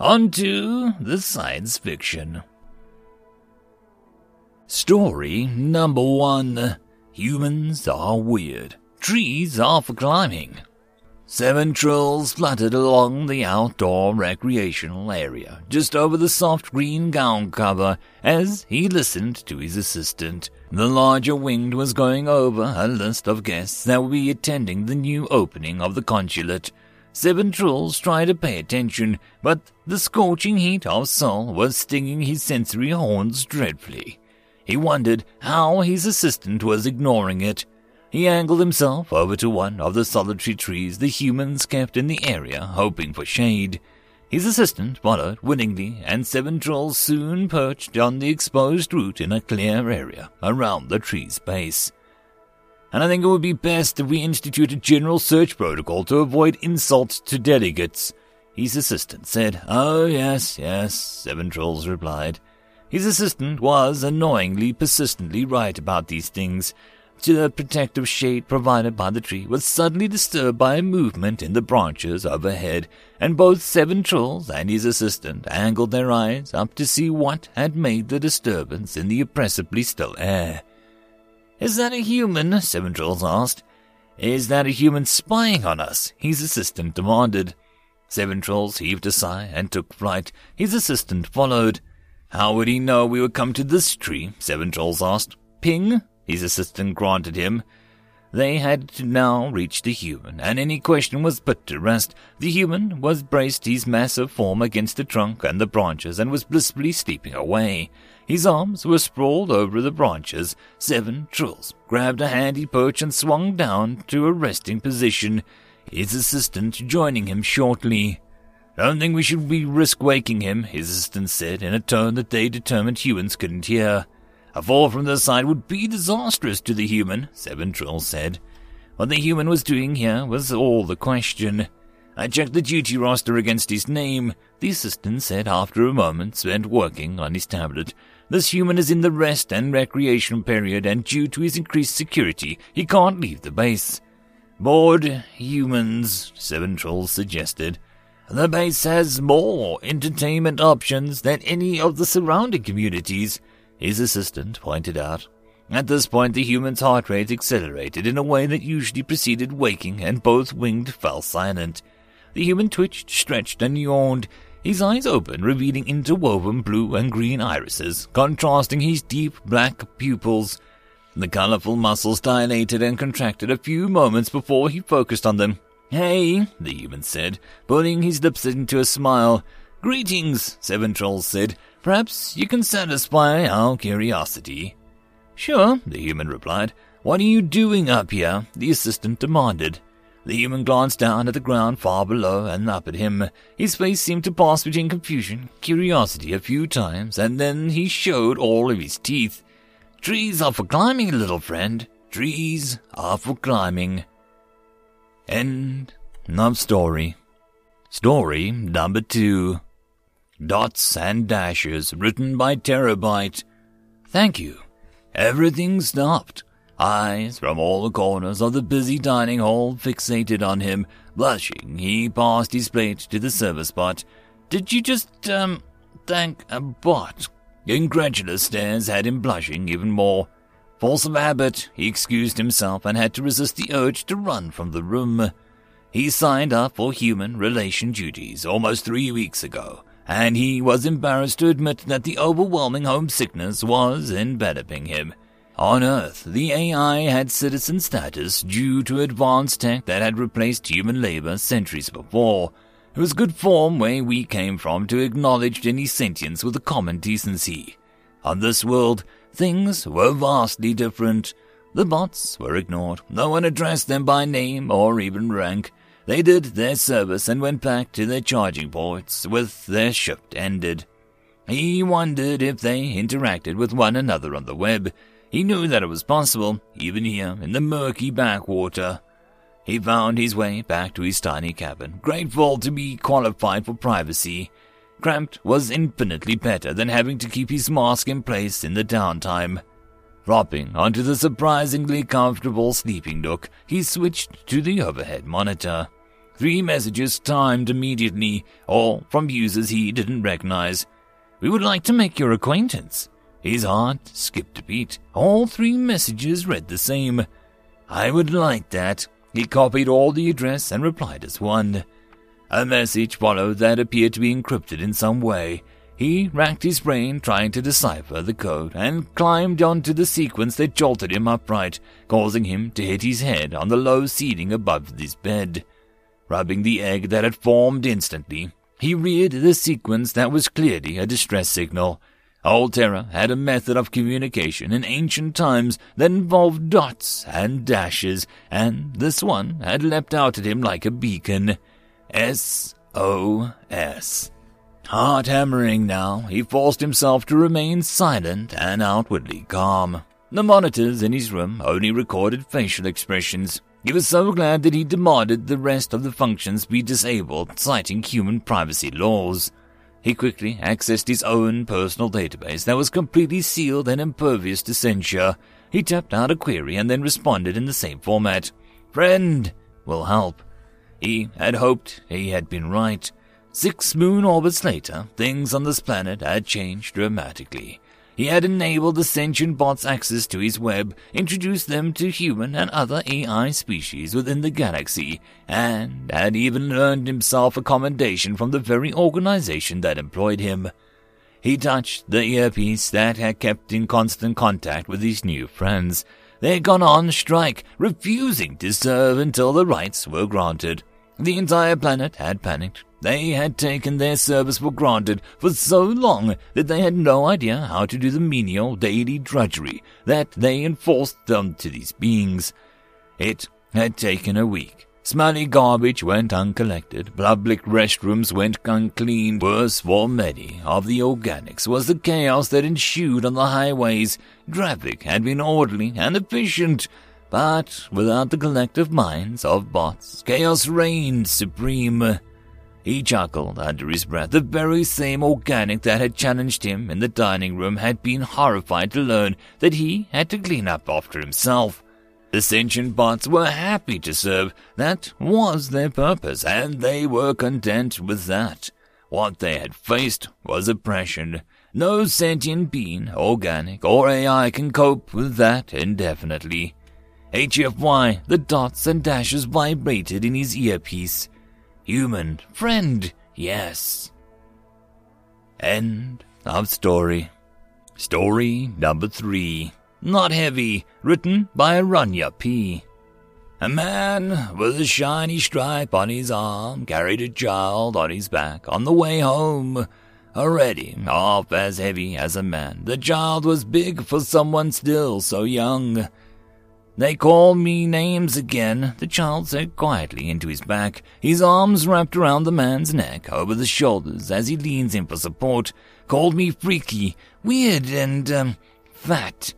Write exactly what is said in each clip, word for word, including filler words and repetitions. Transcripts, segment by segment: On to the science fiction. Story number one. Humans are weird. Trees are for climbing. Seven trolls fluttered along the outdoor recreational area, just over the soft green gown cover, as he listened to his assistant. The larger winged was going over a list of guests that would be attending the new opening of the consulate. Seven trolls tried to pay attention, but the scorching heat of Sol was stinging his sensory horns dreadfully. He wondered how his assistant was ignoring it. He angled himself over to one of the solitary trees the humans kept in the area, hoping for shade. His assistant followed willingly, and seven trolls soon perched on the exposed root in a clear area around the tree's base. And I think it would be best if we institute a general search protocol to avoid insults to delegates, his assistant said. Oh, yes, yes, seven trolls replied. His assistant was annoyingly persistently right about these things. The protective shade provided by the tree was suddenly disturbed by a movement in the branches overhead, and both seven trolls and his assistant angled their eyes up to see what had made the disturbance in the oppressively still air. Is that a human? Seven Trolls asked. Is that a human spying on us? His assistant demanded. Seven Trolls heaved a sigh and took flight. His assistant followed. How would he know we would come to this tree? Seven Trolls asked. Ping, his assistant granted him. They had now reached the human, and any question was put to rest. The human was braced his massive form against the trunk and the branches and was blissfully sleeping away. His arms were sprawled over the branches. Seven Trolls grabbed a handy perch and swung down to a resting position, his assistant joining him shortly. Don't think we should be risk waking him, his assistant said in a tone that they determined humans couldn't hear. A fall from the side would be disastrous to the human, Seven Trolls said. What the human was doing here was all the question. I checked the duty roster against his name, the assistant said after a moment spent working on his tablet. This human is in the rest and recreation period, and due to his increased security, he can't leave the base. Bored humans, Seven Trolls suggested. The base has more entertainment options than any of the surrounding communities, his assistant pointed out. At this point, the human's heart rate accelerated in a way that usually preceded waking, and both winged fell silent. The human twitched, stretched, and yawned, his eyes open, revealing interwoven blue and green irises, contrasting his deep black pupils. The colorful muscles dilated and contracted a few moments before he focused on them. Hey, the human said, pulling his lips into a smile. Greetings, Seven Trolls said. Perhaps you can satisfy our curiosity. Sure, the human replied. What are you doing up here? The assistant demanded. The human glanced down at the ground far below and up at him. His face seemed to pass between confusion, curiosity a few times, and then he showed all of his teeth. Trees are for climbing, little friend. Trees are for climbing. End of story. Story number two. Dots and Dashes, written by Terabyte. Thank you. Everything stopped. Eyes from all the corners of the busy dining hall fixated on him. Blushing, he passed his plate to the service bot. Did you just, um, thank a bot? Incredulous stares had him blushing even more. Force of habit, he excused himself and had to resist the urge to run from the room. He signed up for human relation duties almost three weeks ago, and he was embarrassed to admit that the overwhelming homesickness was enveloping him. On Earth, the A I had citizen status due to advanced tech that had replaced human labor centuries before. It was good form where we came from to acknowledge any sentience with a common decency. On this world, things were vastly different. The bots were ignored. No one addressed them by name or even rank. They did their service and went back to their charging ports with their shift ended. He wondered if they interacted with one another on the web. He knew that it was possible, even here in the murky backwater. He found his way back to his tiny cabin, grateful to be qualified for privacy. Cramped was infinitely better than having to keep his mask in place in the downtime. Dropping onto the surprisingly comfortable sleeping nook, he switched to the overhead monitor. Three messages timed immediately, all from users he didn't recognize. "We would like to make your acquaintance." His heart skipped a beat. All three messages read the same. "I would like that." He copied all the address and replied as one. A message followed that appeared to be encrypted in some way. He racked his brain trying to decipher the code and climbed onto the sequence that jolted him upright, causing him to hit his head on the low ceiling above his bed. Rubbing the egg that had formed instantly, he read the sequence that was clearly a distress signal. Old Terra had a method of communication in ancient times that involved dots and dashes, and this one had leapt out at him like a beacon. S O S. Heart hammering now, he forced himself to remain silent and outwardly calm. The monitors in his room only recorded facial expressions. He was so glad that he demanded the rest of the functions be disabled, citing human privacy laws. He quickly accessed his own personal database that was completely sealed and impervious to censure. He tapped out a query and then responded in the same format. "Friend will help." He had hoped he had been right. Six moon orbits later, things on this planet had changed dramatically. He had enabled the sentient bots access to his web, introduced them to human and other A I species within the galaxy, and had even earned himself a commendation from the very organization that employed him. He touched the earpiece that had kept in constant contact with his new friends. They had gone on strike, refusing to serve until the rights were granted. The entire planet had panicked. They had taken their service for granted for so long that they had no idea how to do the menial daily drudgery that they enforced onto these beings. It had taken a week. Smelly garbage went uncollected, public restrooms went unclean. Worse for many of the organics was the chaos that ensued on the highways. Traffic had been orderly and efficient, but without the collective minds of bots, chaos reigned supreme. He chuckled under his breath. The very same organic that had challenged him in the dining room had been horrified to learn that he had to clean up after himself. The sentient bots were happy to serve. That was their purpose, and they were content with that. What they had faced was oppression. No sentient being, organic or A I, can cope with that indefinitely. H F Y, the dots and dashes vibrated in his earpiece. Human friend, yes. End of story. Story number three. Not Heavy, written by Runya P. A man with a shiny stripe on his arm carried a child on his back on the way home. Already half as heavy as a man, the child was big for someone still so young. "They call me names again," the child said quietly into his back, his arms wrapped around the man's neck over the shoulders as he leans in for support. "Called me freaky, weird, and, um, fat.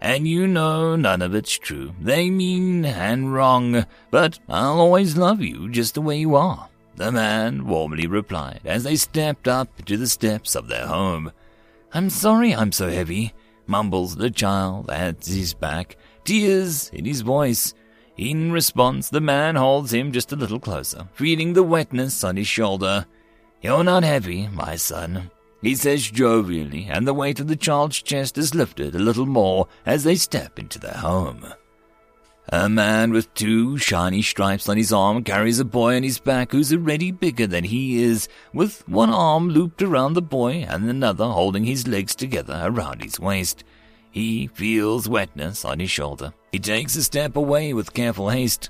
And you know none of it's true. They mean and wrong, but I'll always love you just the way you are," the man warmly replied as they stepped up to the steps of their home. "I'm sorry I'm so heavy," mumbles the child at his back, tears in his voice. In response, the man holds him just a little closer, feeling the wetness on his shoulder. "You're not heavy, my son," he says jovially, and the weight of the child's chest is lifted a little more as they step into their home. A man with two shiny stripes on his arm carries a boy on his back who's already bigger than he is, with one arm looped around the boy and another holding his legs together around his waist. He feels wetness on his shoulder. He takes a step away with careful haste.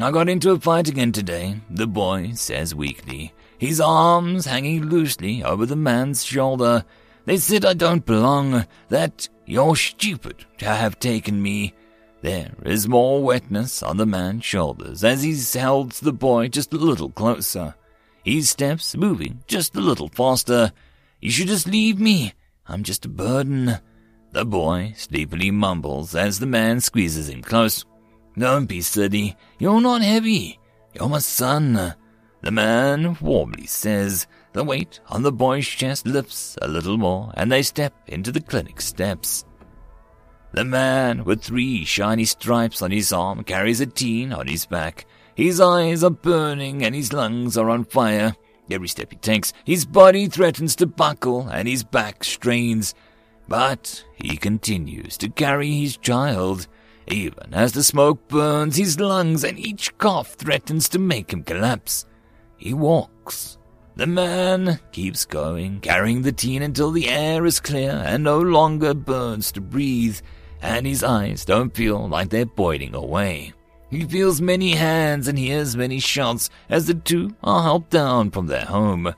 "I got into a fight again today," the boy says weakly, his arms hanging loosely over the man's shoulder. "They said I don't belong, that you're stupid to have taken me." There is more wetness on the man's shoulders as he holds the boy just a little closer. His steps moving just a little faster. You should just leave me. I'm just a burden." The boy sleepily mumbles as the man squeezes him close. "Don't be silly. You're not heavy. You're my son," the man warmly says. The weight on the boy's chest lifts a little more, and they step into the clinic steps. The man with three shiny stripes on his arm carries a teen on his back. His eyes are burning and his lungs are on fire. Every step he takes, his body threatens to buckle and his back strains. But he continues to carry his child. Even as the smoke burns his lungs and each cough threatens to make him collapse, he walks. The man keeps going, carrying the teen until the air is clear and no longer burns to breathe, and his eyes don't feel like they're boiling away. He feels many hands and hears many shouts as the two are helped down from their home.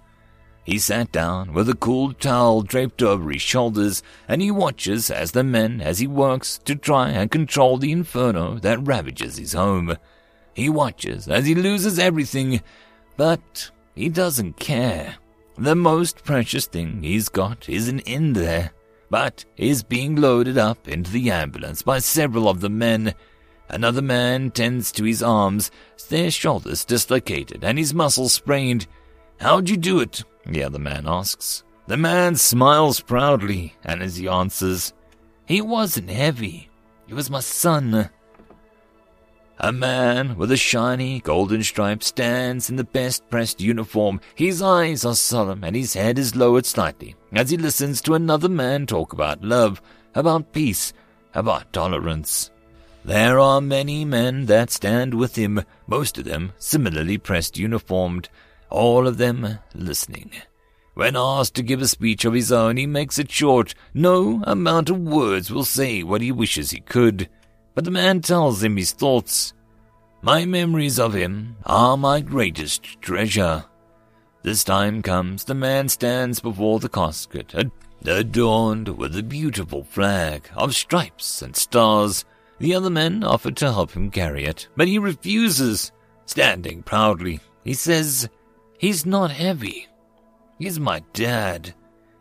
He sat down with a cool towel draped over his shoulders, and he watches as the men as he works to try and control the inferno that ravages his home. He watches as he loses everything, but he doesn't care. The most precious thing he's got isn't in there, but is being loaded up into the ambulance by several of the men. Another man tends to his arms, their shoulders dislocated and his muscles sprained. "How'd you do it?" the other man asks. The man smiles proudly, and as he answers, "He wasn't heavy. He was my son." A man with a shiny golden stripe stands in the best-pressed uniform. His eyes are solemn, and his head is lowered slightly as he listens to another man talk about love, about peace, about tolerance. There are many men that stand with him, most of them similarly pressed uniformed, all of them listening. When asked to give a speech of his own, he makes it short. No amount of words will say what he wishes he could. But the man tells him his thoughts. "My memories of him are my greatest treasure." This time comes, the man stands before the casket, adorned with a beautiful flag of stripes and stars. The other men offer to help him carry it, but he refuses. Standing proudly, he says, "He's not heavy. He's my dad."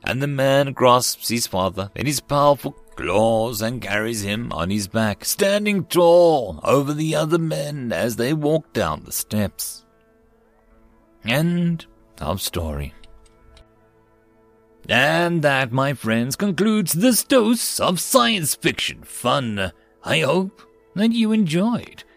And the man grasps his father in his powerful claws and carries him on his back, standing tall over the other men as they walk down the steps. End of story. And that, my friends, concludes this dose of science fiction fun. I hope that you enjoyed.